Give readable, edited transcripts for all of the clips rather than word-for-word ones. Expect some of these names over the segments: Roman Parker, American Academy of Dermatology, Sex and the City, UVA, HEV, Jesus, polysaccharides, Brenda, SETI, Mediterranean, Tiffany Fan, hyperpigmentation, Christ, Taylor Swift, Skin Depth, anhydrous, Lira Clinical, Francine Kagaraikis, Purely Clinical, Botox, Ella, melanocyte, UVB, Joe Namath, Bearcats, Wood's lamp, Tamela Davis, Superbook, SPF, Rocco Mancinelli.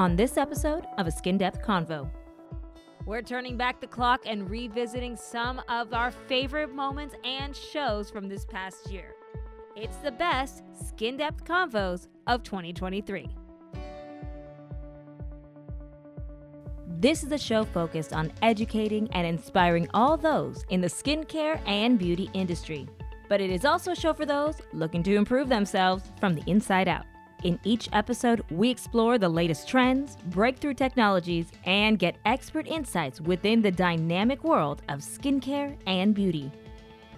on this episode of A Skin Depth Convo. We're turning back the clock and revisiting some of our favorite moments and shows from this past year. It's the best Skin Depth Convos of 2023. This is a show focused on educating and inspiring all those in the skincare and beauty industry. But it is also a show for those looking to improve themselves from the inside out. In each episode, we explore the latest trends, breakthrough technologies, and get expert insights within the dynamic world of skincare and beauty.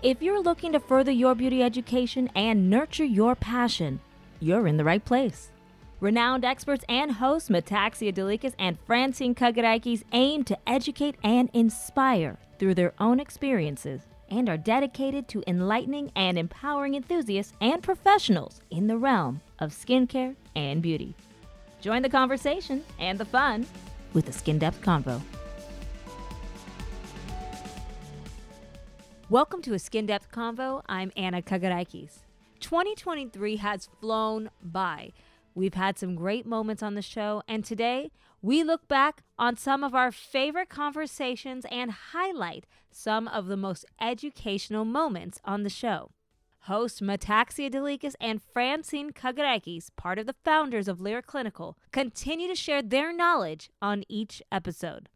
If you're looking to further your beauty education and nurture your passion, you're in the right place. Renowned experts and hosts Metaxia Delikas and Francine Kagaraikis aim to educate and inspire through their own experiences and are dedicated to enlightening and empowering enthusiasts and professionals in the realm of skincare and beauty. Join the conversation and the fun with the Skin Depth Convo. Welcome to A Skin Depth Convo. I'm Anna Kagarakis. 2023 has flown by. We've had some great moments on the show, and today we look back on some of our favorite conversations and highlight some of the most educational moments on the show. Hosts Metaxia Delikas and Francine Kagaraikis, part of the founders of Lira Clinical, continue to share their knowledge on each episode.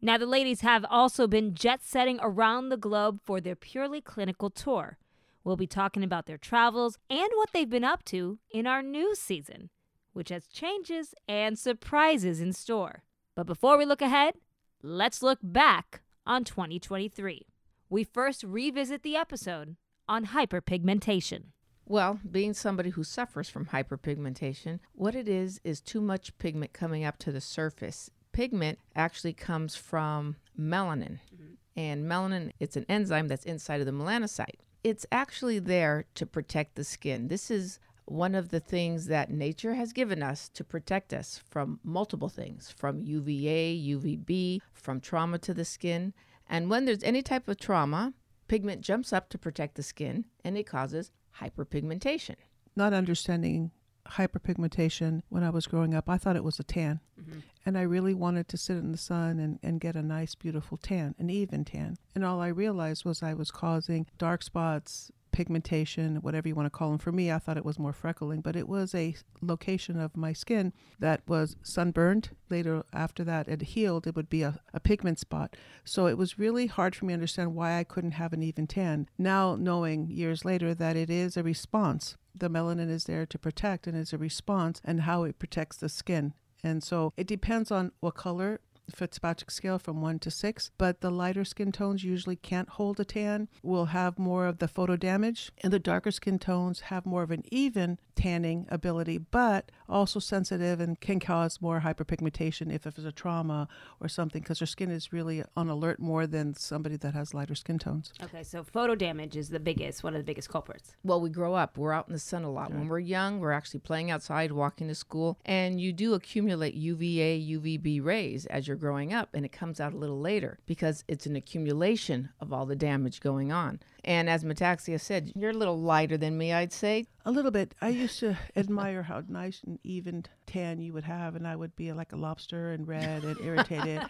Now, the ladies have also been jet-setting around the globe for their Purely Clinical tour. We'll be talking about their travels and what they've been up to in our new season, which has changes and surprises in store. But before we look ahead, let's look back on 2023. We first revisit the episode on hyperpigmentation. Well, being somebody who suffers from hyperpigmentation, what it is too much pigment coming up to the surface. Pigment actually comes from melanin. Mm-hmm. And melanin, it's an enzyme that's inside of the melanocyte. It's actually there to protect the skin. This is one of the things that nature has given us to protect us from multiple things, from UVA, UVB, from trauma to the skin. And when there's any type of trauma, pigment jumps up to protect the skin, and it causes hyperpigmentation. Not understanding hyperpigmentation when I was growing up, I thought it was a tan. Mm-hmm. And I really wanted to sit in the sun and get a nice, beautiful tan, an even tan. And all I realized was I was causing dark spots, pigmentation, whatever you want to call them. For me, I thought it was more freckling, but it was a location of my skin that was sunburned. Later, after that, it healed. It would be a pigment spot. So it was really hard for me to understand why I couldn't have an even tan. Now, knowing years later that it is a response. The melanin is there to protect, and it's a response and how it protects the skin. And so it depends on what color, Fitzpatrick scale from 1 to 6, but the lighter skin tones usually can't hold a tan, will have more of the photo damage, and the darker skin tones have more of an even tanning ability, but also sensitive and can cause more hyperpigmentation if it's a trauma or something, because their skin is really on alert more than somebody that has lighter skin tones. Okay, so photo damage is the biggest, one of the biggest culprits. Well, we grow up, we're out in the sun a lot. Right. When we're young, we're actually playing outside, walking to school, and you do accumulate UVA, UVB rays as you're growing up, and it comes out a little later because it's an accumulation of all the damage going on. And as Metaxia said, you're a little lighter than me, I'd say. A little bit. I used to admire how nice and even tan you would have, and I would be like a lobster and red and irritated.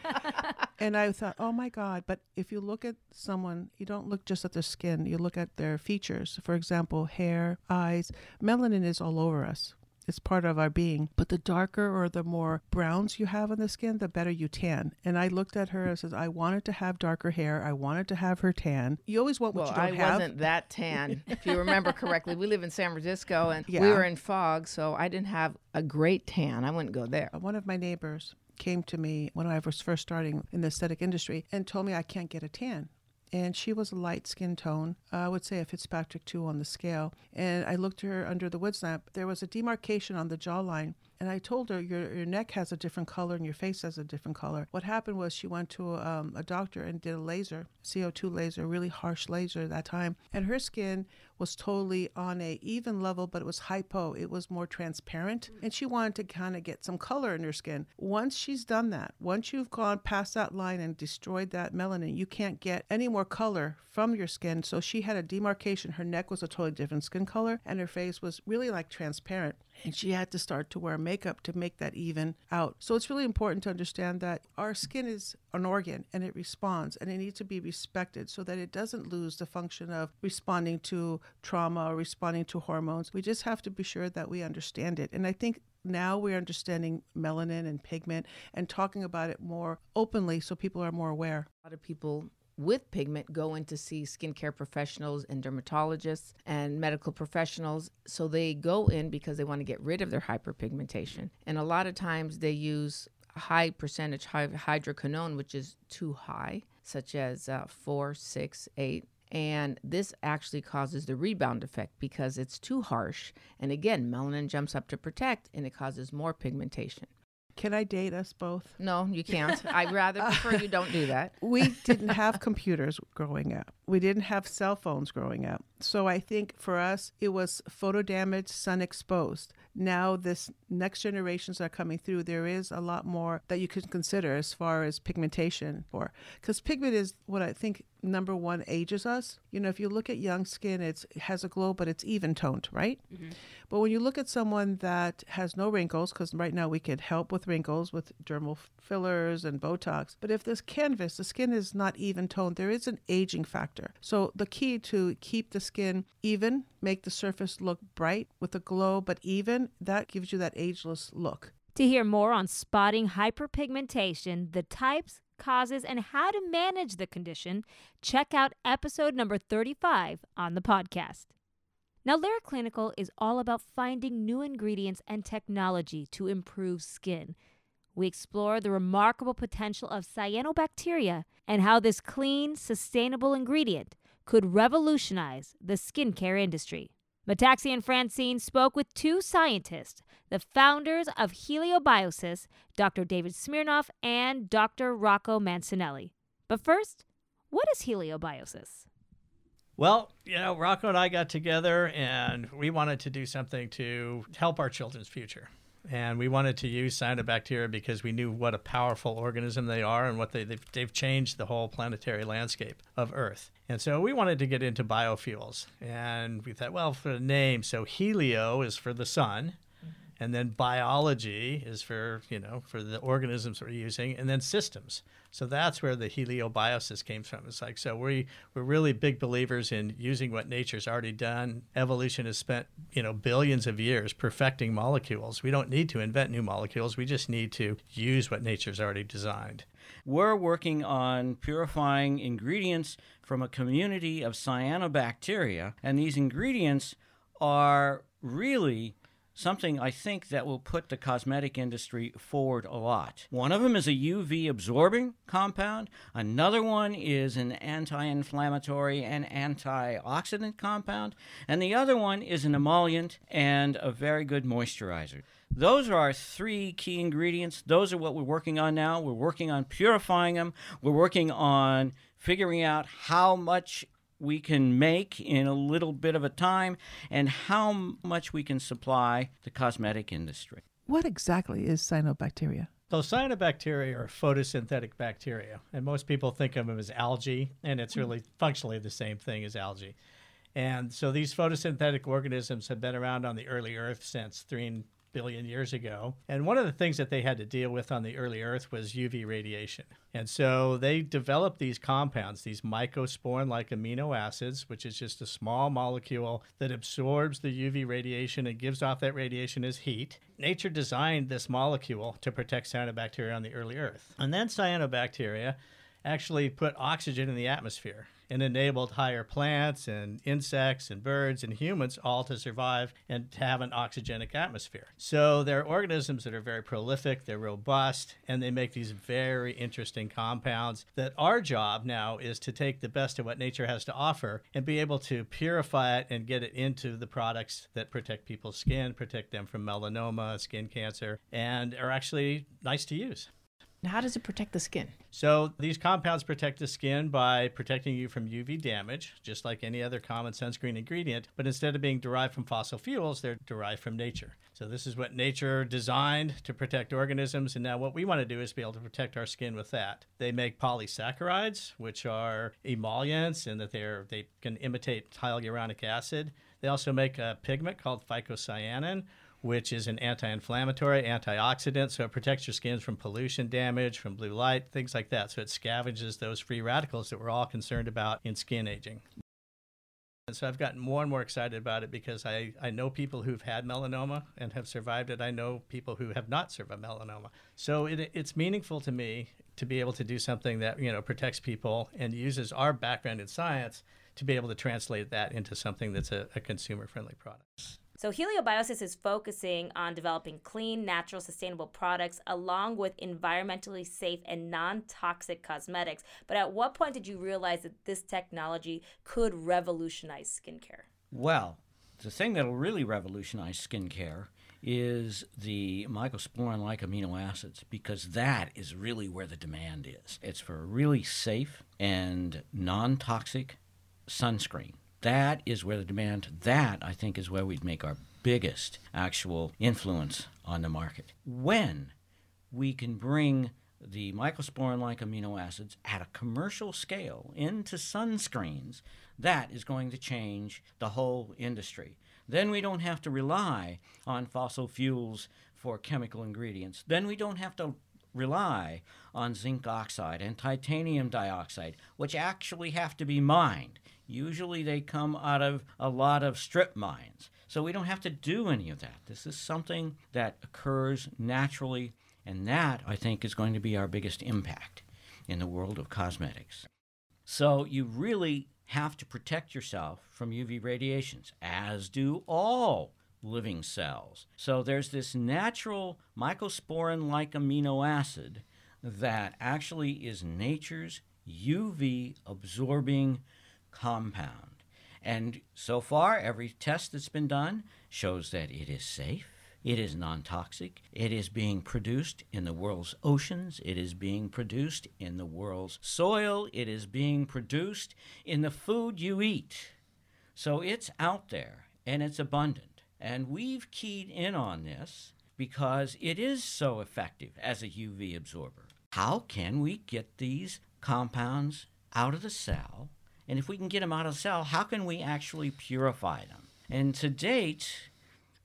And I thought, oh my God. But if you look at someone, you don't look just at their skin, you look at their features. For example, hair, eyes. Melanin is all over us. It's part of our being. But the darker or the more browns you have on the skin, the better you tan. And I looked at her and said, I wanted to have darker hair. I wanted to have her tan. You always want what you don't have. Well, I wasn't that tan, if you remember correctly. We live in San Francisco, and yeah, we were in fog, so I didn't have a great tan. I wouldn't go there. One of my neighbors came to me when I was first starting in the aesthetic industry and told me I can't get a tan. And she was a light skin tone. I would say a Fitzpatrick 2 on the scale. And I looked at her under the Wood's lamp. There was a demarcation on the jawline. And I told her, your neck has a different color and your face has a different color. What happened was she went to a doctor and did a laser, CO2 laser, a really harsh laser at that time. And her skin was totally on a even level, but it was hypo. It was more transparent. And she wanted to kind of get some color in her skin. Once she's done that, once you've gone past that line and destroyed that melanin, you can't get any more color from your skin. So she had a demarcation. Her neck was a totally different skin color, and her face was really like transparent. and she had to start to wear makeup to make that even out. So it's really important to understand that our skin is an organ and it responds, and it needs to be respected so that it doesn't lose the function of responding to trauma or responding to hormones. We just have to be sure that we understand it. And I think now we're understanding melanin and pigment and talking about it more openly so people are more aware. A lot of people with pigment go in to see skincare professionals and dermatologists and medical professionals. So they go in because they want to get rid of their hyperpigmentation. And a lot of times they use high percentage hydroquinone, which is too high, such as 4, 6, 8. And this actually causes the rebound effect because it's too harsh. And again, melanin jumps up to protect and it causes more pigmentation. Can I date us both? No, you can't. I'd rather prefer you don't do that. We didn't have computers growing up. We didn't have cell phones growing up. So I think for us, it was photo damage, sun exposed. Now this next generations are coming through. There is a lot more that you can consider as far as pigmentation for. Because pigment is what I think number one ages us. You know, if you look at young skin, it has a glow, but it's even toned, right? Mm-hmm. But when you look at someone that has no wrinkles, because right now we could help with wrinkles with dermal fillers and Botox. But if this canvas, the skin is not even toned, there is an aging factor. So the key to keep the skin even, make the surface look bright with a glow, but even, that gives you that ageless look. To hear more on spotting hyperpigmentation, the types, causes, and how to manage the condition, check out episode number 35 on the podcast. Now, Lira Clinical is all about finding new ingredients and technology to improve skin. We explore the remarkable potential of cyanobacteria and how this clean, sustainable ingredient could revolutionize the skincare industry. Metaxia and Francine spoke with two scientists, the founders of Heliobiosis, Dr. David Smirnoff and Dr. Rocco Mancinelli. But first, what is Heliobiosis? Well, you know, Rocco and I got together and we wanted to do something to help our children's future. And we wanted to use cyanobacteria because we knew what a powerful organism they are and what they've changed the whole planetary landscape of Earth. And so we wanted to get into biofuels. And we thought, well, for the name, so helio is for the sun. And then biology is for, you know, for the organisms we're using, and then systems. So that's where the heliobiosis came from. It's like, so we're really big believers in using what nature's already done. Evolution has spent, you know, billions of years perfecting molecules. We don't need to invent new molecules. We just need to use what nature's already designed. We're working on purifying ingredients from a community of cyanobacteria, and these ingredients are really something I think that will put the cosmetic industry forward a lot. One of them is a UV absorbing compound. Another one is an anti-inflammatory and antioxidant compound. And the other one is an emollient and a very good moisturizer. Those are our three key ingredients. Those are what we're working on now. We're working on purifying them. We're working on figuring out how much we can make in a little bit of a time and how much we can supply the cosmetic industry. What exactly is cyanobacteria? So cyanobacteria are photosynthetic bacteria, and most people think of them as algae, and it's really functionally the same thing as algae. And so these photosynthetic organisms have been around on the early Earth since 3 billion years ago. And one of the things that they had to deal with on the early Earth was UV radiation. And so they developed these compounds, these mycosporine-like amino acids, which is just a small molecule that absorbs the UV radiation and gives off that radiation as heat. Nature designed this molecule to protect cyanobacteria on the early Earth. And then cyanobacteria actually put oxygen in the atmosphere and enabled higher plants and insects and birds and humans all to survive and to have an oxygenic atmosphere. So they're organisms that are very prolific, they're robust, and they make these very interesting compounds that our job now is to take the best of what nature has to offer and be able to purify it and get it into the products that protect people's skin, protect them from melanoma, skin cancer, and are actually nice to use. How does it protect the skin? So these compounds protect the skin by protecting you from UV damage, just like any other common sunscreen ingredient. But instead of being derived from fossil fuels, they're derived from nature. So this is what nature designed to protect organisms. And now what we want to do is be able to protect our skin with that. They make polysaccharides, which are emollients, and that they can imitate hyaluronic acid. They also make a pigment called phycocyanin, which is an anti-inflammatory, antioxidant, so it protects your skin from pollution damage, from blue light, things like that. So it scavenges those free radicals that we're all concerned about in skin aging. And so I've gotten more and more excited about it because I know people who've had melanoma and have survived it. I know people who have not survived melanoma. So it's meaningful to me to be able to do something that, you know, protects people and uses our background in science to be able to translate that into something that's a consumer-friendly product. So Heliobiosis is focusing on developing clean, natural, sustainable products along with environmentally safe and non-toxic cosmetics. But at what point did you realize that this technology could revolutionize skincare? Well, the thing that will really revolutionize skincare is the mycosporine-like amino acids, because that is really where the demand is. It's for really safe and non-toxic sunscreen. That is where the demand, that I think is where we'd make our biggest actual influence on the market. When we can bring the mycosporine-like amino acids at a commercial scale into sunscreens, that is going to change the whole industry. Then we don't have to rely on fossil fuels for chemical ingredients. Then we don't have to rely on zinc oxide and titanium dioxide, which actually have to be mined. Usually they come out of a lot of strip mines. So we don't have to do any of that. This is something that occurs naturally, and that, I think, is going to be our biggest impact in the world of cosmetics. So you really have to protect yourself from UV radiations, as do all living cells. So there's this natural mycosporin-like amino acid that actually is nature's UV-absorbing compound. And so far, every test that's been done shows that it is safe, it is non-toxic, it is being produced in the world's oceans, it is being produced in the world's soil, it is being produced in the food you eat. So it's out there, and it's abundant. And we've keyed in on this because it is so effective as a UV absorber. How can we get these compounds out of the cell? And if we can get them out of the cell, how can we actually purify them? And to date,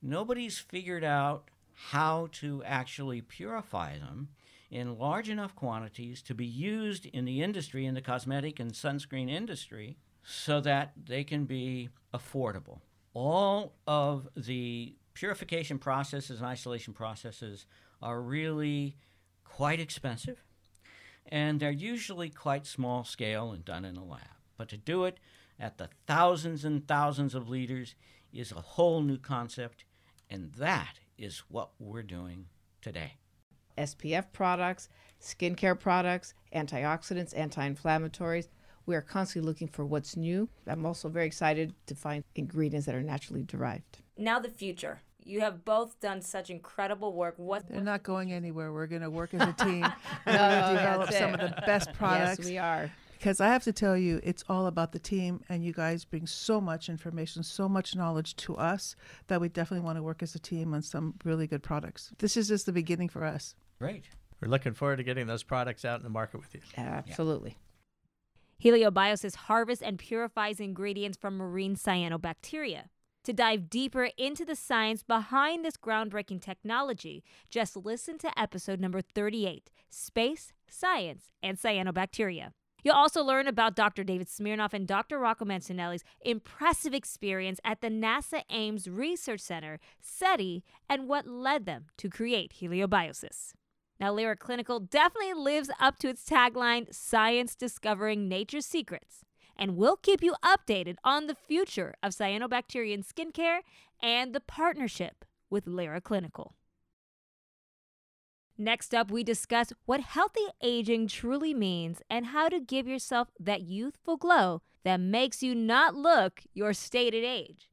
nobody's figured out how to actually purify them in large enough quantities to be used in the industry, in the cosmetic and sunscreen industry, so that they can be affordable. All of the purification processes and isolation processes are really quite expensive, and they're usually quite small scale and done in a lab. But to do it at the thousands and thousands of liters is a whole new concept, and that is what we're doing today. SPF products, skincare products, antioxidants, anti-inflammatories. We are constantly looking for what's new. I'm also very excited to find ingredients that are naturally derived. Now the future. You have both done such incredible work. They're not going anywhere. We're going to work as a team. We're going to develop some of the best products. Yes, we are. Because I have to tell you, it's all about the team, and you guys bring so much information, so much knowledge to us that we definitely want to work as a team on some really good products. This is just the beginning for us. Great. We're looking forward to getting those products out in the market with you. Absolutely. Yeah. Heliobiosis harvests and purifies ingredients from marine cyanobacteria. To dive deeper into the science behind this groundbreaking technology, just listen to episode number 38, Space, Science, and Cyanobacteria. You'll also learn about Dr. David Smirnoff and Dr. Rocco Mancinelli's impressive experience at the NASA Ames Research Center, SETI, and what led them to create Heliobiosis. Now, Lira Clinical definitely lives up to its tagline, Science Discovering Nature's Secrets. And we'll keep you updated on the future of cyanobacterian skincare and the partnership with Lira Clinical. Next up, we discuss what healthy aging truly means and how to give yourself that youthful glow that makes you not look your stated age.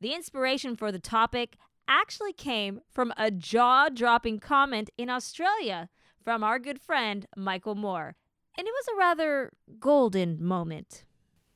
The inspiration for the topic actually came from a jaw-dropping comment in Australia from our good friend Michael Moore, and it was a rather golden moment.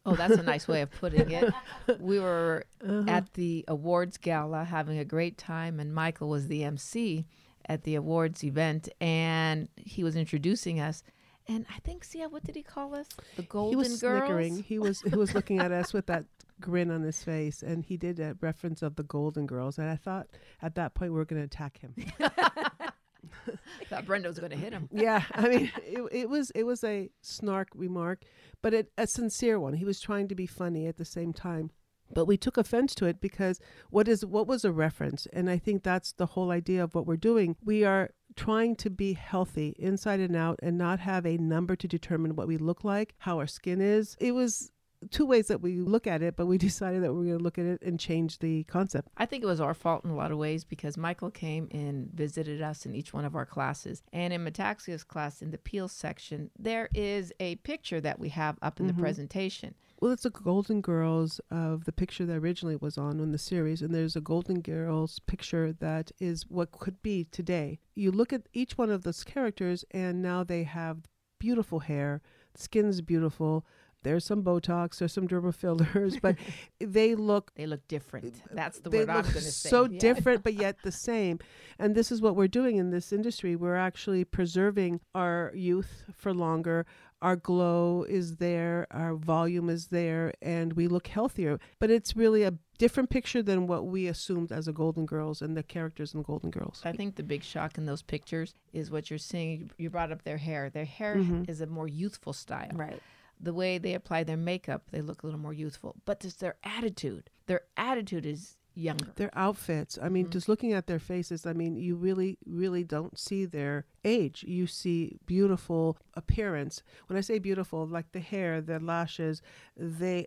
Oh, that's a nice way of putting it. We were at the awards gala having a great time, and Michael was the MC at the awards event, and he was introducing us. And I think, what did he call us? The Golden Girls? He was snickering. He was looking at us with that grin on his face, and he did a reference of the Golden Girls, and I thought at that point we were going to attack him. I thought Brenda was going to hit him. Yeah, I mean, it was a snark remark, but a sincere one. He was trying to be funny at the same time, but we took offense to it because what was a reference? And I think that's the whole idea of what we're doing. We are trying to be healthy inside and out and not have a number to determine what we look like, how our skin is. It was two ways that we look at it, but we decided that we were going to look at it and change the concept. I think it was our fault in a lot of ways because Michael came and visited us in each one of our classes. And in Metaxia's class, in the peel section, there is a picture that we have up in the presentation. Well, it's the Golden Girls of the picture that originally was on in the series, and there's a Golden Girls picture that is what could be today. You look at each one of those characters, and now they have beautiful hair, skin's beautiful. There's some Botox, there's some dermal fillers, but they look different. That's the word I'm going to say. So yeah. Different, but yet the same. And this is what we're doing in this industry. We're actually preserving our youth for longer. Our glow is there, our volume is there, and we look healthier. But it's really a different picture than what we assumed as a Golden Girls and the characters in Golden Girls. I think the big shock in those pictures is what you're seeing. You brought up their hair. Their hair is a more youthful style. Right. The way they apply their makeup, they look a little more youthful. But it's their attitude. Their attitude is younger. Their outfits. I mean, just looking at their faces, I mean, you really, really don't see their age. You see beautiful appearance. When I say beautiful, like the hair, their lashes, they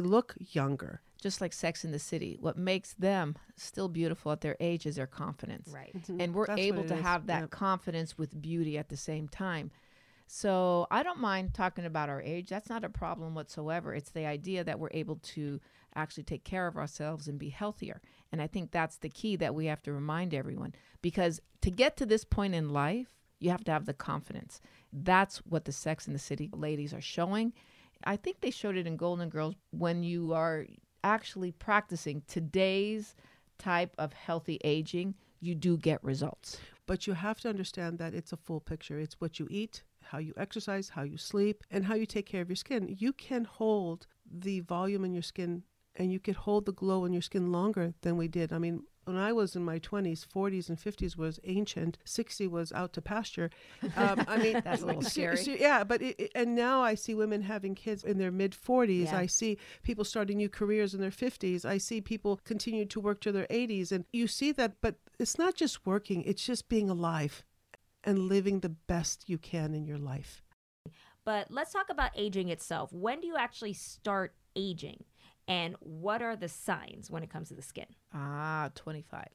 look younger. Just like Sex and the City, what makes them still beautiful at their age is their confidence. Right. Mm-hmm. And we're able to have that confidence with beauty at the same time. So I don't mind talking about our age. That's not a problem whatsoever. It's the idea that we're able to actually take care of ourselves and be healthier. And I think that's the key that we have to remind everyone, because to get to this point in life, you have to have the confidence. That's what the Sex and the City ladies are showing. I think they showed it in Golden Girls when you are actually practicing today's type of healthy aging, you do get results. But you have to understand that it's a full picture. It's what you eat, how you exercise, how you sleep, and how you take care of your skin. You can hold the volume in your skin and you can hold the glow in your skin longer than we did. I mean, when I was in my 20s, 40s, and 50s was ancient. 60 was out to pasture. I mean, that's a little scary. Yeah, but and now I see women having kids in their mid-40s. Yeah. I see people starting new careers in their 50s. I see people continue to work to their 80s. And you see that, but it's not just working. It's just being alive and living the best you can in your life. But let's talk about aging itself. When do you actually start aging? And what are the signs when it comes to the skin? 25.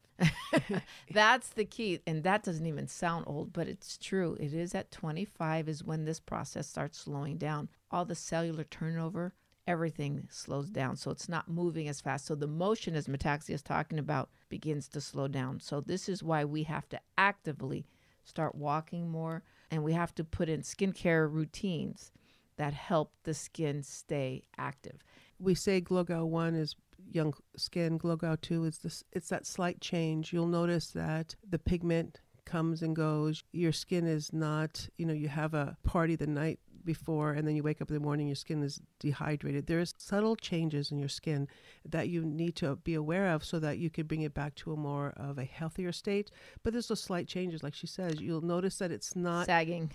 That's the key. And that doesn't even sound old, but it's true. It is at 25 is when this process starts slowing down. All the cellular turnover, everything slows down. So it's not moving as fast. So the motion, as Metaxia is talking about, begins to slow down. So this is why we have to actively start walking more, and we have to put in skincare routines that help the skin stay active. We say Glow-Gal 1 is young skin, Glow-Gal 2 is this. It's that slight change. You'll notice that the pigment comes and goes. Your skin is not, you have a party the night before and then you wake up in the morning, your skin is dehydrated. There is subtle changes in your skin that you need to be aware of so that you can bring it back to a more of a healthier state. But there's those slight changes, like she says. You'll notice that it's not sagging.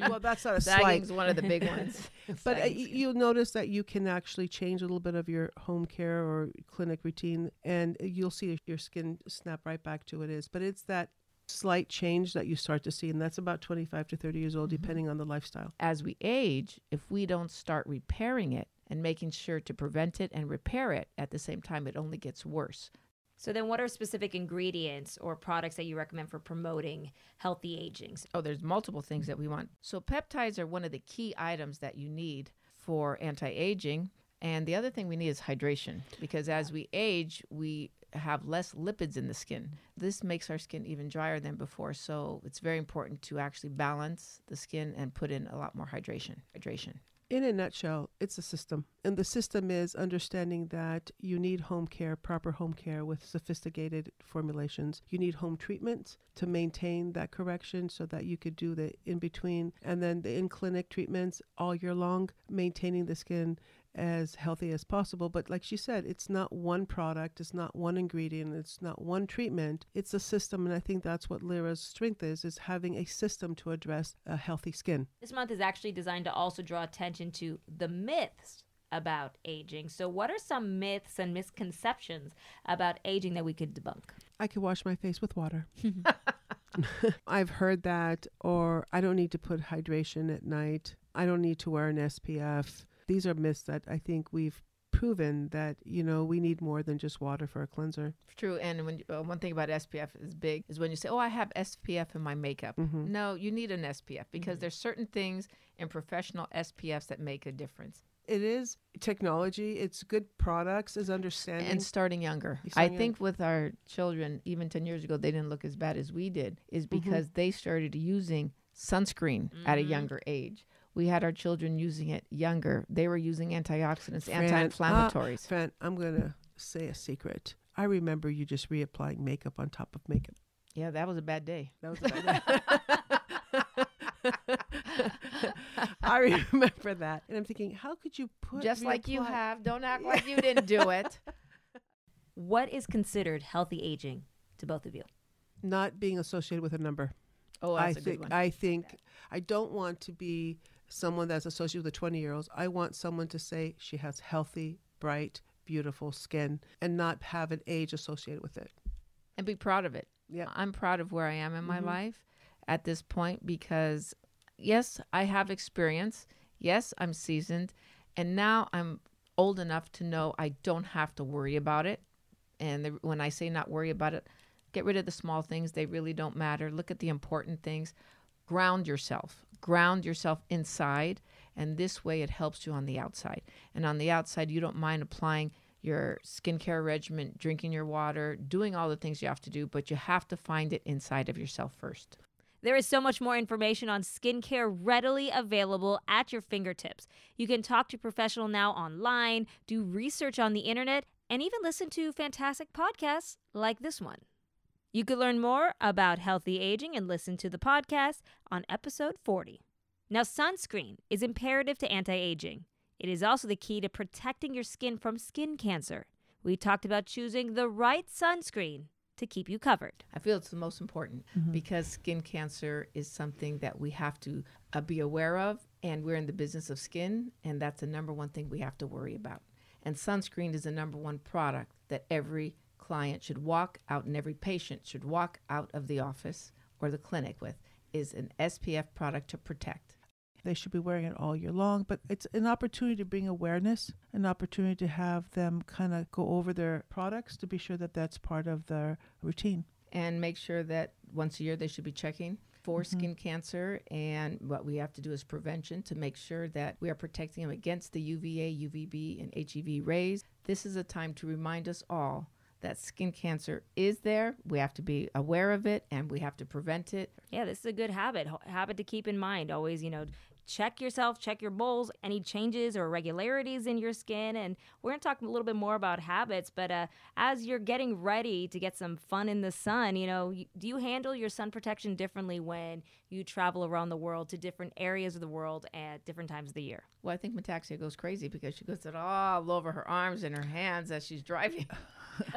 Well, that's not a slight. Sagging's one of the big ones. But you'll notice that you can actually change a little bit of your home care or clinic routine, and you'll see your skin snap right back to what it is. But it's that slight change that you start to see, and that's about 25 to 30 years old, depending on the lifestyle. As we age, if we don't start repairing it and making sure to prevent it and repair it at the same time, it only gets worse. So then what are specific ingredients or products that you recommend for promoting healthy aging? Oh, there's multiple things that we want. So peptides are one of the key items that you need for anti-aging. And the other thing we need is hydration, because as we age, we have less lipids in the skin. This makes our skin even drier than before. So it's very important to actually balance the skin and put in a lot more hydration. In a nutshell, it's a system. And the system is understanding that you need home care, proper home care with sophisticated formulations. You need home treatments to maintain that correction so that you could do the in-between, and then the in-clinic treatments all year long, maintaining the skin as healthy as possible. But like she said, it's not one product, it's not one ingredient, it's not one treatment, it's a system. And I think that's what Lira's strength is having a system to address a healthy skin. This month is actually designed to also draw attention to the myths about aging. So what are some myths and misconceptions about aging that we could debunk? I could wash my face with water. I've heard that, or I don't need to put hydration at night. I don't need to wear an SPF. These are myths that I think we've proven that, you know, we need more than just water for a cleanser. True. And when one thing about SPF is big is when you say, oh, I have SPF in my makeup. Mm-hmm. No, you need an SPF because there's certain things in professional SPFs that make a difference. It is technology. It's good products. It's understanding. And starting younger. I think with our children, even 10 years ago, they didn't look as bad as we did is because they started using sunscreen at a younger age. We had our children using it younger. They were using antioxidants, anti-inflammatories. Fran, I'm going to say a secret. I remember you just reapplying makeup on top of makeup. Yeah, that was a bad day. I remember that. And I'm thinking, how could you put... Just reapply? Like you have. Don't act like you didn't do it. What is considered healthy aging to both of you? Not being associated with a number. Oh, that's a good one. I think I don't want to be someone that's associated with the 20-year-olds. I want someone to say she has healthy, bright, beautiful skin and not have an age associated with it. And be proud of it. Yeah, I'm proud of where I am in my life at this point because, yes, I have experience. Yes, I'm seasoned. And now I'm old enough to know I don't have to worry about it. And when I say not worry about it, get rid of the small things. They really don't matter. Look at the important things. Ground yourself. Ground yourself inside. And this way it helps you on the outside. And on the outside, you don't mind applying your skincare regimen, drinking your water, doing all the things you have to do, but you have to find it inside of yourself first. There is so much more information on skincare readily available at your fingertips. You can talk to a professional now online, do research on the internet, and even listen to fantastic podcasts like this one. You can learn more about healthy aging and listen to the podcast on episode 40. Now, sunscreen is imperative to anti-aging. It is also the key to protecting your skin from skin cancer. We talked about choosing the right sunscreen to keep you covered. I feel it's the most important because skin cancer is something that we have to be aware of, and we're in the business of skin, and that's the number one thing we have to worry about. And sunscreen is the number one product that every client should walk out and every patient should walk out of the office or the clinic with is an SPF product to protect. They should be wearing it all year long, but it's an opportunity to bring awareness, an opportunity to have them kind of go over their products to be sure that that's part of their routine. And make sure that once a year they should be checking for skin cancer, and what we have to do is prevention to make sure that we are protecting them against the UVA, UVB, and HEV rays. This is a time to remind us all that skin cancer is there. We have to be aware of it and we have to prevent it. Yeah, this is a good habit to keep in mind. Always, you know, check yourself, check your bowls, any changes or irregularities in your skin. And we're going to talk a little bit more about habits, but as you're getting ready to get some fun in the sun, you know, do you handle your sun protection differently when you travel around the world to different areas of the world at different times of the year? Well, I think Metaxia goes crazy because she puts it all over her arms and her hands as she's driving.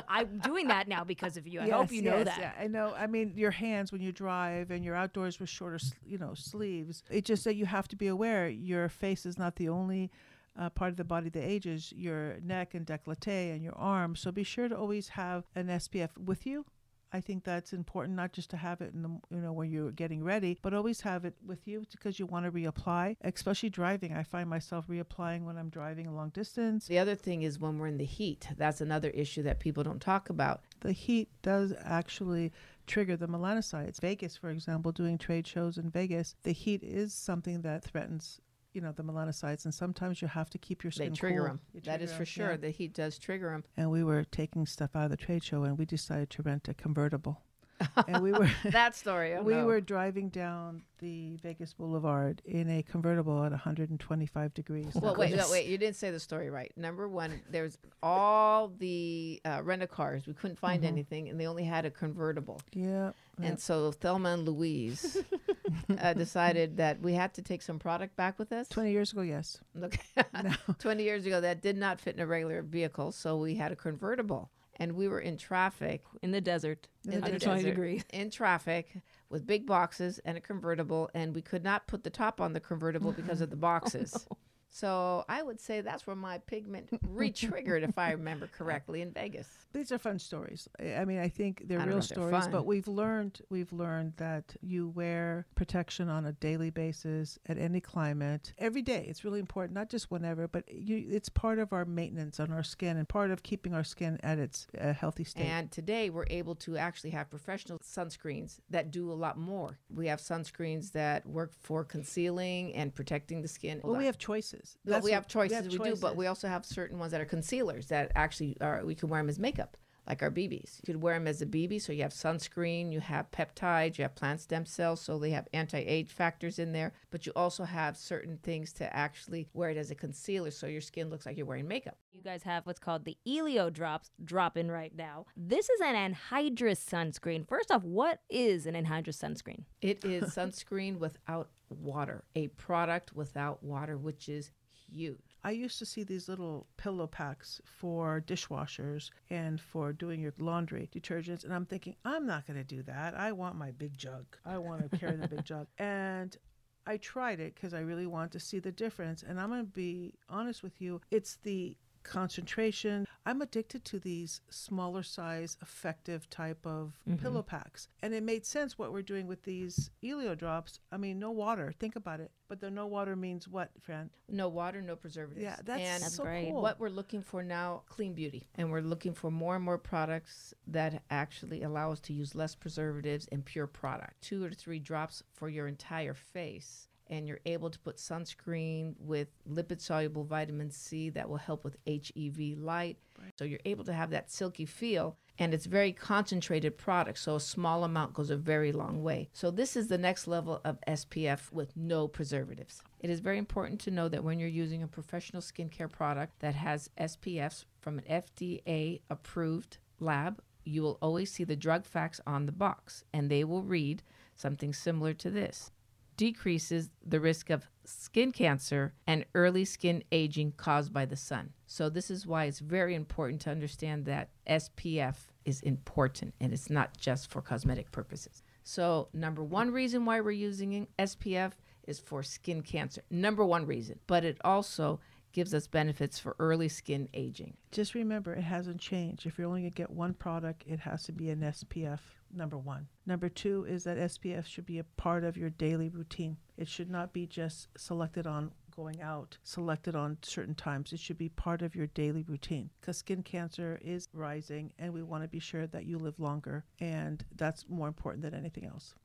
I'm doing that now because of you. I hope you know that. Yeah, I know. I mean, your hands when you drive and you're outdoors with shorter, you know, sleeves. It's just that you have to be aware your face is not the only part of the body that ages, your neck and décolleté and your arms. So be sure to always have an SPF with you. I think that's important, not just to have it in the, you know, when you're getting ready, but always have it with you because you want to reapply, especially driving. I find myself reapplying when I'm driving a long distance. The other thing is when we're in the heat. That's another issue that people don't talk about. The heat does actually trigger the melanocytes. Vegas, for example, doing trade shows in Vegas, the heat is something that threatens, you know, the melanocytes, and sometimes you have to keep your skin cool. They trigger them. That is for sure. Yeah. The heat does trigger them. And we were taking stuff out of the trade show, and we decided to rent a convertible. And we were that story. We were driving down the Vegas Boulevard in a convertible at 125 degrees. Well, wait, you didn't say the story right. Number one, there's all the rent-a-cars. We couldn't find anything, and they only had a convertible. Yeah. And so Thelma and Louise decided that we had to take some product back with us. 20 years ago, yes. Look, no. 20 years ago, that did not fit in a regular vehicle, so we had a convertible. And we were in traffic. In the desert. Under 20 degrees. In traffic with big boxes and a convertible, and we could not put the top on the convertible because of the boxes. Oh, no. So I would say that's where my pigment re-triggered, if I remember correctly, in Vegas. These are fun stories. I mean, I think they're real stories, but we've learned that you wear protection on a daily basis at any climate. Every day, it's really important, not just whenever, but it's part of our maintenance on our skin and part of keeping our skin at its healthy state. And today, we're able to actually have professional sunscreens that do a lot more. We have sunscreens that work for concealing and protecting the skin. Well, we have choices. That's we have choices. But we also have certain ones that are concealers that actually are, we can wear them as makeup, like our BBs. You could wear them as a BB, so you have sunscreen, you have peptides, you have plant stem cells, so they have anti-age factors in there, but you also have certain things to actually wear it as a concealer, so your skin looks like you're wearing makeup. You guys have what's called the Elio Drops drop-in right now. This is an anhydrous sunscreen. First off, what is an anhydrous sunscreen? It is sunscreen without water, a product without water, which is huge. I used to see these little pillow packs for dishwashers and for doing your laundry detergents, and I'm thinking, I'm not going to do that. I want my big jug. I want to carry the big jug. And I tried it because I really want to see the difference. And I'm going to be honest with you, it's the concentration. I'm addicted to these smaller size, effective type of pillow packs. And it made sense what we're doing with these Elio Drops. I mean, no water. Think about it. But the no water means what, Fran? No water, no preservatives. Yeah, that's so great. Cool. What we're looking for now, clean beauty. And we're looking for more and more products that actually allow us to use less preservatives and pure product. 2 or 3 drops for your entire face. And you're able to put sunscreen with lipid-soluble vitamin C that will help with HEV light. Right. So you're able to have that silky feel, and it's very concentrated product, so a small amount goes a very long way. So this is the next level of SPF with no preservatives. It is very important to know that when you're using a professional skincare product that has SPFs from an FDA-approved lab, you will always see the drug facts on the box, and they will read something similar to this. Decreases the risk of skin cancer and early skin aging caused by the sun. So this is why it's very important to understand that SPF is important, and it's not just for cosmetic purposes. So number one reason why we're using SPF is for skin cancer. Number one reason. But it also gives us benefits for early skin aging. Just remember, it hasn't changed. If you're only going to get one product, it has to be an SPF. Number one. Number two is that SPF should be a part of your daily routine. It should not be just selected on going out, selected on certain times. It should be part of your daily routine because skin cancer is rising, and we want to be sure that you live longer, and that's more important than anything else.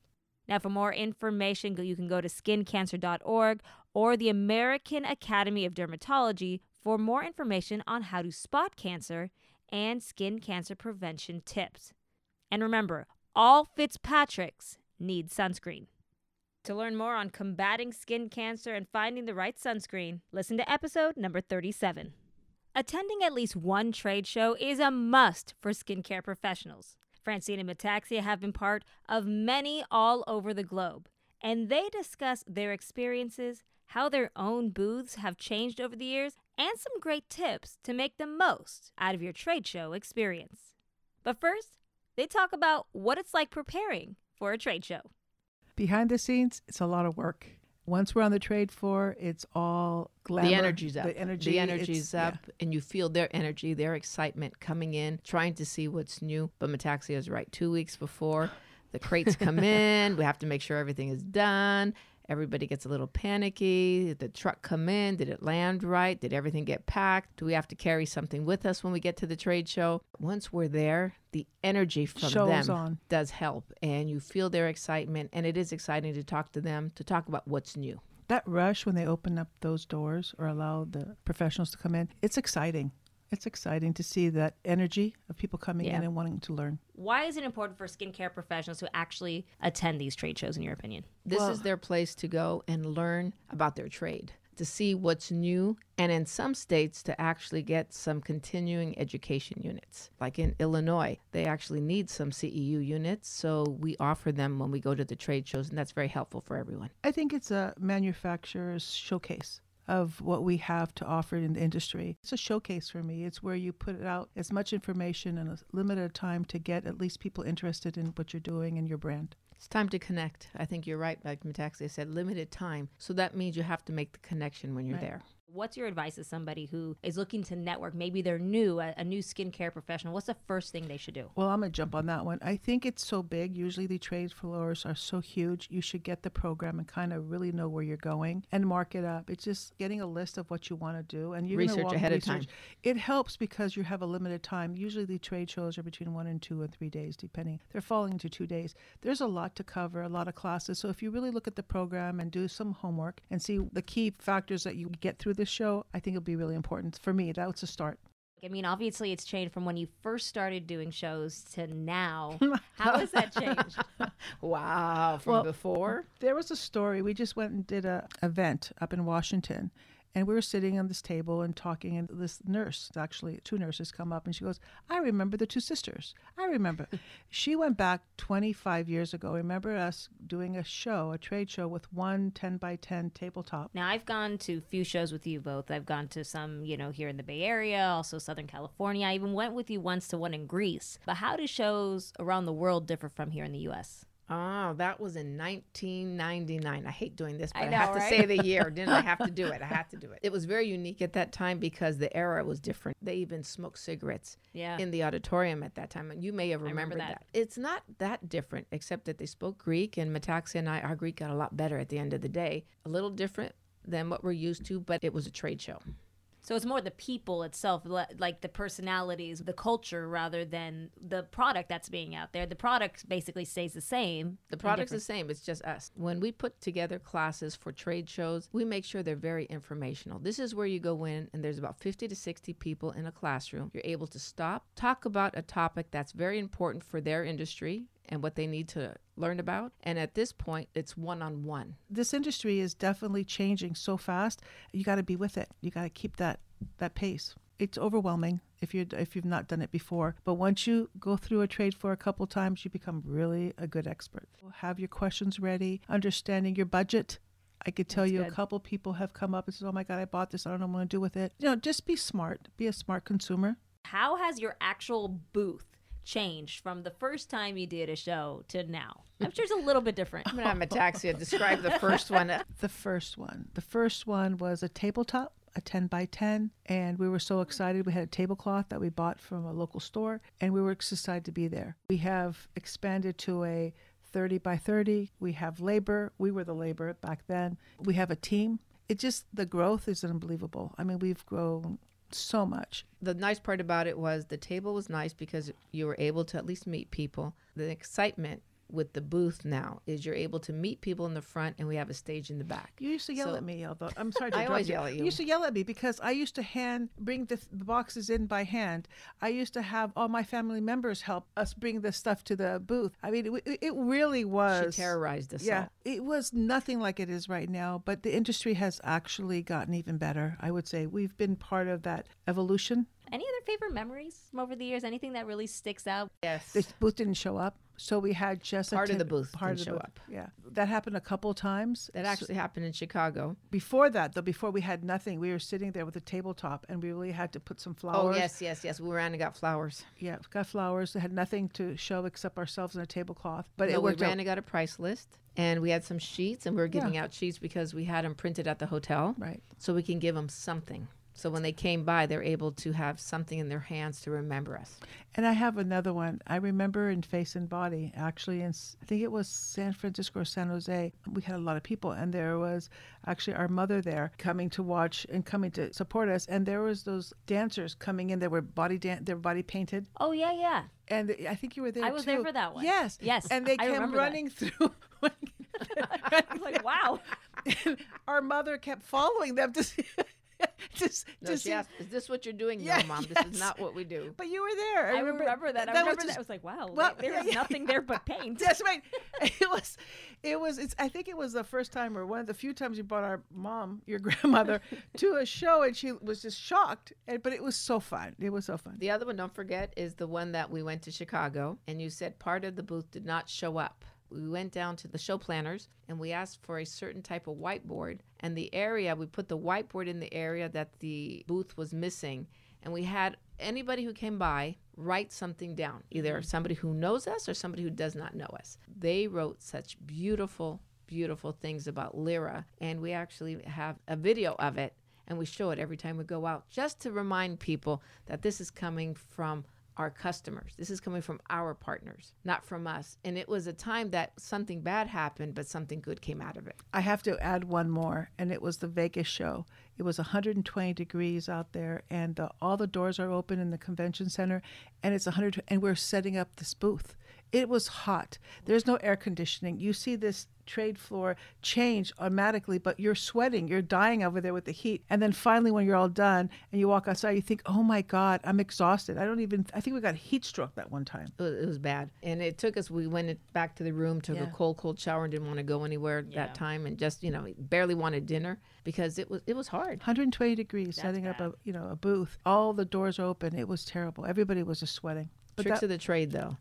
Now, for more information, you can go to skincancer.org or the American Academy of Dermatology for more information on how to spot cancer and skin cancer prevention tips. And remember, all Fitzpatricks need sunscreen. To learn more on combating skin cancer and finding the right sunscreen, listen to episode number 37. Attending at least one trade show is a must for skincare professionals. Francine and Metaxia have been part of many all over the globe, and they discuss their experiences, how their own booths have changed over the years, and some great tips to make the most out of your trade show experience. But first, they talk about what it's like preparing for a trade show. Behind the scenes, it's a lot of work. Once we're on the trade floor, it's all glamour. The energy's up. The energy's up, yeah. And you feel their energy, their excitement coming in, trying to see what's new. But Metaxia is right. 2 weeks before, the crates come in. We have to make sure everything is done. Everybody gets a little panicky. Did the truck come in? Did it land right? Did everything get packed? Do we have to carry something with us when we get to the trade show? Once we're there, the energy from them does help. And you feel their excitement. And it is exciting to talk to them, to talk about what's new. That rush when they open up those doors or allow the professionals to come in, it's exciting. It's exciting to see that energy of people coming in and wanting to learn. Why is it important for skincare professionals to actually attend these trade shows, in your opinion? This is their place to go and learn about their trade, to see what's new, and in some states to actually get some continuing education units. Like in Illinois, they actually need some CEU units, so we offer them when we go to the trade shows, and that's very helpful for everyone. I think it's a manufacturer's showcase of what we have to offer in the industry. It's a showcase for me. It's where you put out as much information in a limited time to get at least people interested in what you're doing and your brand. It's time to connect. I think you're right, like Metaxia said, limited time. So that means you have to make the connection when you're there. What's your advice to somebody who is looking to network? Maybe they're new, a new skincare professional. What's the first thing they should do? Well, I'm going to jump on that one. I think it's so big. Usually the trade floors are so huge. You should get the program and kind of really know where you're going and mark it up. It's just getting a list of what you want to do. And you're research ahead of time. It helps because you have a limited time. Usually the trade shows are between 1 and 2 and 3 days, depending. They're falling into 2 days. There's a lot to cover, a lot of classes. So if you really look at the program and do some homework and see the key factors that you get through this show, I think it'll be really important. For me, that was a start. I mean, obviously it's changed from when you first started doing shows to now. How has that changed? Wow. From before? There was a story. We just went and did an event up in Washington. And we were sitting on this table and talking, and this nurse, actually 2 nurses come up, and she goes, I remember the 2 sisters. I remember. She went back 25 years ago. Remember us doing a show, a trade show with 1 10-by-10 tabletop. Now, I've gone to a few shows with you both. I've gone to some, you know, here in the Bay Area, also Southern California. I even went with you once to one in Greece. But how do shows around the world differ from here in the U.S.? Oh, that was in 1999. I hate doing this, but I have to say the year. Didn't I have to do it? I had to do it. It was very unique at that time because the era was different. They even smoked cigarettes in the auditorium at that time. And you may have remembered that. It's not that different, except that they spoke Greek, and Metaxia and I, our Greek got a lot better at the end of the day. A little different than what we're used to, but it was a trade show. So it's more the people itself, like the personalities, the culture, rather than the product that's being out there. The product basically stays the same. The product's the same. It's just us. When we put together classes for trade shows, we make sure they're very informational. This is where you go in, and there's about 50 to 60 people in a classroom. You're able to stop, talk about a topic that's very important for their industry and what they need to learn about. And at this point, it's one-on-one. This industry is definitely changing so fast. You got to be with it. You got to keep that pace. It's overwhelming if you've not done it before. But once you go through a trade for a couple times, you become really a good expert. Have your questions ready, understanding your budget. I could tell you a couple people have come up and said, oh my God, I bought this. I don't know what I'm going to do with it. You know, just be smart. Be a smart consumer. How has your actual booth changed from the first time you did a show to now? I'm sure it's a little bit different. I'm going to have Metaxia describe the first one. The first one was a tabletop, a 10-by-10, and we were so excited. We had a tablecloth that we bought from a local store, and we were excited to be there. We have expanded to a 30-by-30. We have labor. We were the labor back then. We have a team. The growth is unbelievable. I mean, we've grown so much. The nice part about it was the table was nice because you were able to at least meet people. The excitement with the booth now is you're able to meet people in the front, and we have a stage in the back. You used to yell at me, although I'm sorry to interrupt. I always yell at you. You used to yell at me because I used to bring the boxes in by hand. I used to have all my family members help us bring the stuff to the booth. I mean, it really was. She terrorized us. Yeah, it was nothing like it is right now, but the industry has actually gotten even better. I would say we've been part of that evolution. Any other favorite memories from over the years? Anything that really sticks out? Yes. The booth didn't show up. So we had just part of the booth didn't show up. Yeah. That happened a couple times. That actually happened in Chicago. Before that, though, before we had nothing, we were sitting there with a tabletop, and we really had to put some flowers. Oh, yes. We ran and got flowers. Yeah, got flowers. We had nothing to show except ourselves and a tablecloth. But it worked. We ran and got a price list, and we had some sheets, and we were giving out sheets because we had them printed at the hotel. Right. So we can give them something. So when they came by, they're able to have something in their hands to remember us. And I have another one. I remember in Face and Body, actually, I think it was San Francisco or San Jose. We had a lot of people, and there was actually our mother there coming to watch and coming to support us. And there was those dancers coming in that were they were body painted. Oh, yeah. And I think you were there, too. I was there for that one. Yes. And they came running through. I was like, wow. And our mother kept following them to see. She asked, is this what you're doing? No, Mom, this is not what we do. But you were there. I remember that. I was like, wow, there was nothing there but paint. That's right. It was, It was. It's. I think it was the first time or one of the few times you brought our mom, your grandmother, to a show, and she was just shocked. But it was so fun. It was so fun. The other one, don't forget, is the one that we went to Chicago, and you said part of the booth did not show up. We went down to the show planners and we asked for a certain type of whiteboard, and the area, we put the whiteboard in the area that the booth was missing, and we had anybody who came by write something down, either somebody who knows us or somebody who does not know us. They wrote such beautiful, beautiful things about Lira, and we actually have a video of it, and we show it every time we go out just to remind people that this is coming from our customers. This is coming from our partners, not from us. And it was a time that something bad happened, but something good came out of it. I have to add one more, and it was the Vegas show. It was 120 degrees out there, and all the doors are open in the convention center, and it's 100. And we're setting up this booth. It was hot. There's no air conditioning. You see this trade floor change automatically, but you're sweating. You're dying over there with the heat. And then finally, when you're all done and you walk outside, you think, oh my God, I'm exhausted. I think we got heat stroke that one time. It was bad. And it took us, we went back to the room, took a cold shower, and didn't want to go anywhere that time, and just, barely wanted dinner because it was hard. 120 degrees, that's setting bad. Up a booth. All the doors are open. It was terrible. Everybody was just sweating. But tricks of the trade, though.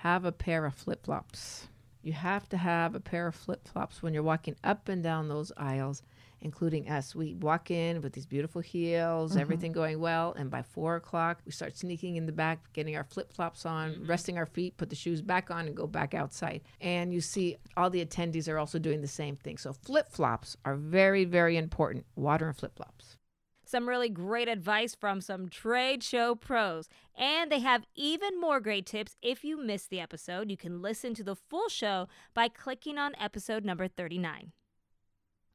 Have a pair of flip-flops. You have to have a pair of flip-flops when you're walking up and down those aisles, including us. We walk in with these beautiful heels, everything going well, and by 4:00, we start sneaking in the back, getting our flip-flops on, resting our feet, put the shoes back on, and go back outside. And you see all the attendees are also doing the same thing. So flip-flops are very, very important. Water and flip-flops. Some really great advice from some trade show pros. And they have even more great tips. If you missed the episode, you can listen to the full show by clicking on episode number 39.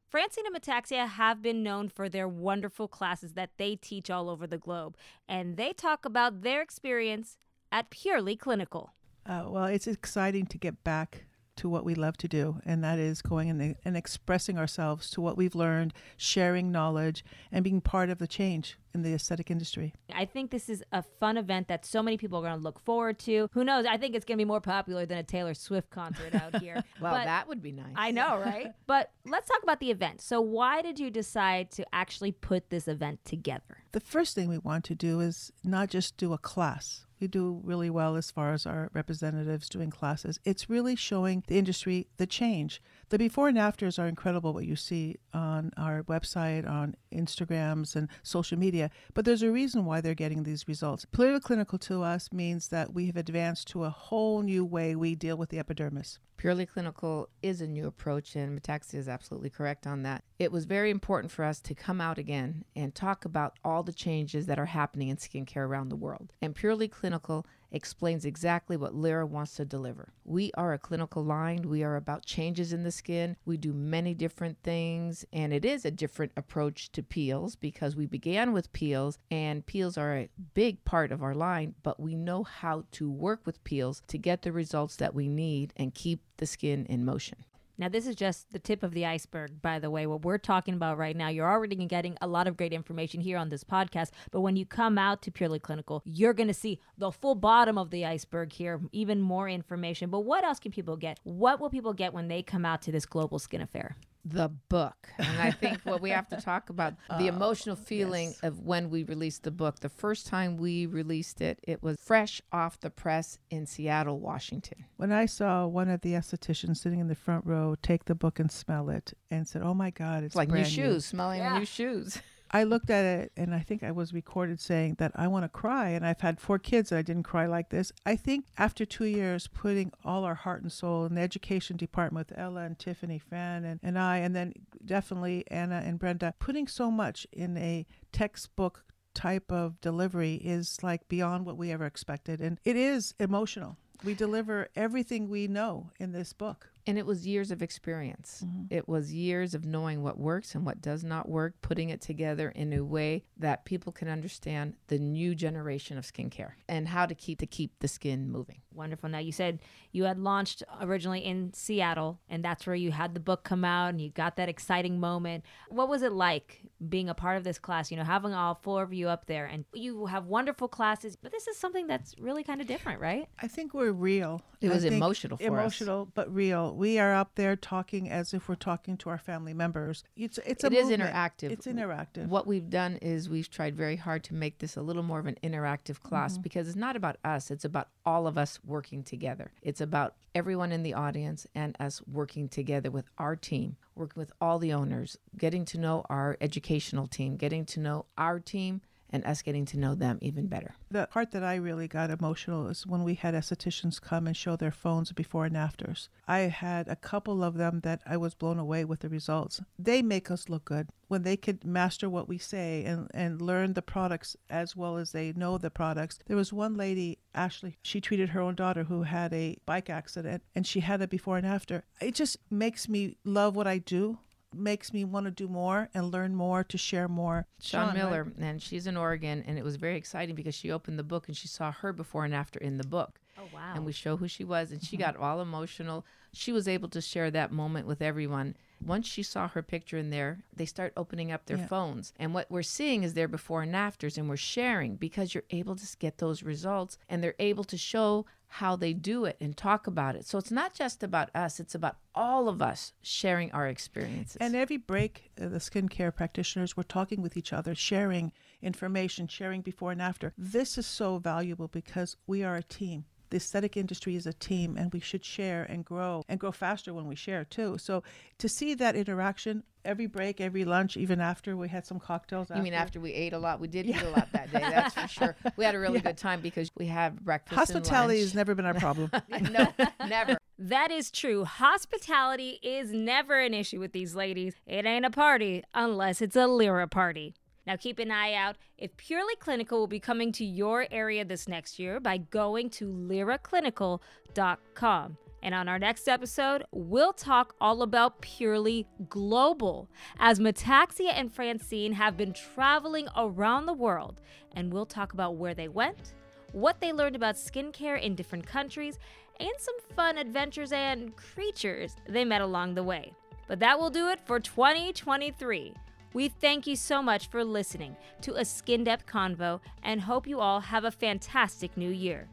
Francine and Metaxia have been known for their wonderful classes that they teach all over the globe. And they talk about their experience at Purely Clinical. Well, it's exciting to get back to what we love to do, and that is going and expressing ourselves to what we've learned, sharing knowledge, and being part of the change in the aesthetic industry. I think this is a fun event that so many people are going to look forward to. Who knows? I think it's going to be more popular than a Taylor Swift concert out here. Well, but that would be nice. I know, right? But let's talk about the event. So why did you decide to actually put this event together? The first thing we want to do is not just do a class. We do really well as far as our representatives doing classes. It's really showing the industry the change. The before and afters are incredible, what you see on our website, on Instagrams and social media, but there's a reason why they're getting these results. Purely Clinical to us means that we have advanced to a whole new way we deal with the epidermis. Purely Clinical is a new approach, and Metaxia is absolutely correct on that. It was very important for us to come out again and talk about all the changes that are happening in skincare around the world. And Purely Clinical explains exactly what Lira wants to deliver. We are a clinical line. We are about changes in the skin. We do many different things, and it is a different approach to peels because we began with peels, and peels are a big part of our line, but we know how to work with peels to get the results that we need and keep the skin in motion. Now, this is just the tip of the iceberg, by the way. What we're talking about right now, you're already getting a lot of great information here on this podcast. But when you come out to Purely Clinical, you're going to see the full bottom of the iceberg here, even more information. But what else can people get? What will people get when they come out to this global skin affair? The book. And I think what we have to talk about, the emotional feeling of when we released the book. The first time we released it, it was fresh off the press in Seattle, Washington. When I saw one of the estheticians sitting in the front row take the book and smell it and said, oh my God, it's like brand new shoes, smelling new shoes. I looked at it, and I think I was recorded saying that I want to cry, and I've had 4 kids and I didn't cry like this. I think after 2 years, putting all our heart and soul in the education department with Ella and Tiffany Fan and I, and then definitely Anna and Brenda, putting so much in a textbook type of delivery is like beyond what we ever expected. And it is emotional. We deliver everything we know in this book. And it was years of experience. It was years of knowing what works and what does not work, putting it together in a way that people can understand the new generation of skincare and how to keep the skin moving. Wonderful. Now, you said you had launched originally in Seattle, and that's where you had the book come out and you got that exciting moment. What was it like being a part of this class, you know, having all four of you up there? And you have wonderful classes, but this is something that's really kind of different, right? I think we're real. It was emotional for us. Emotional, but real. We are up there talking as if we're talking to our family members. It is interactive. It's interactive. What we've done is we've tried very hard to make this a little more of an interactive class, mm-hmm. because it's not about us. It's about all of us working together. It's about everyone in the audience and us working together with our team, working with all the owners, getting to know our educational team, getting to know our team, and us getting to know them even better. The part that I really got emotional is when we had estheticians come and show their phones before and afters. I had a couple of them that I was blown away with the results. They make us look good. When they could master what we say and learn the products as well as they know the products. There was one lady, Ashley, she treated her own daughter who had a bike accident, and she had a before and after. It just makes me love what I do. Makes me want to do more and learn more, to share more. Sean Miller, right? And she's in Oregon, and it was very exciting because she opened the book and she saw her before and after in the book. Oh, wow. And we show who she was, and she got all emotional. She was able to share that moment with everyone. Once she saw her picture in there, they start opening up their phones. And what we're seeing is their before and afters, and we're sharing because you're able to get those results, and they're able to show how they do it and talk about it. So it's not just about us, it's about all of us sharing our experiences. And every break, the skincare practitioners were talking with each other, sharing information, sharing before and after. This is so valuable because we are a team. The aesthetic industry is a team, and we should share and grow faster when we share too. So to see that interaction, every break, every lunch, even after we had some cocktails. You mean after we ate a lot? We did eat a lot that day, that's for sure. We had a really good time because we have breakfast. Hospitality has never been our problem. No, never. That is true. Hospitality is never an issue with these ladies. It ain't a party unless it's a Lira party. Now, keep an eye out if Purely Clinical will be coming to your area this next year by going to liraclinical.com. And on our next episode, we'll talk all about Purely Global, as Metaxia and Francine have been traveling around the world. And we'll talk about where they went, what they learned about skincare in different countries, and some fun adventures and creatures they met along the way. But that will do it for 2023. We thank you so much for listening to A Skin Depth Convo, and hope you all have a fantastic new year.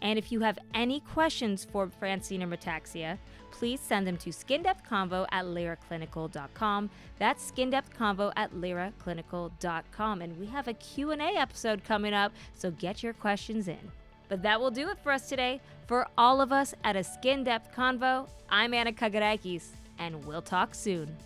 And if you have any questions for Francine or Metaxia, please send them to skindepthconvo@liraclinical.com. That's skindepthconvo@liraclinical.com. And we have a Q&A episode coming up, so get your questions in. But that will do it for us today. For all of us at A Skin Depth Convo, I'm Anna Kagarakis, and we'll talk soon.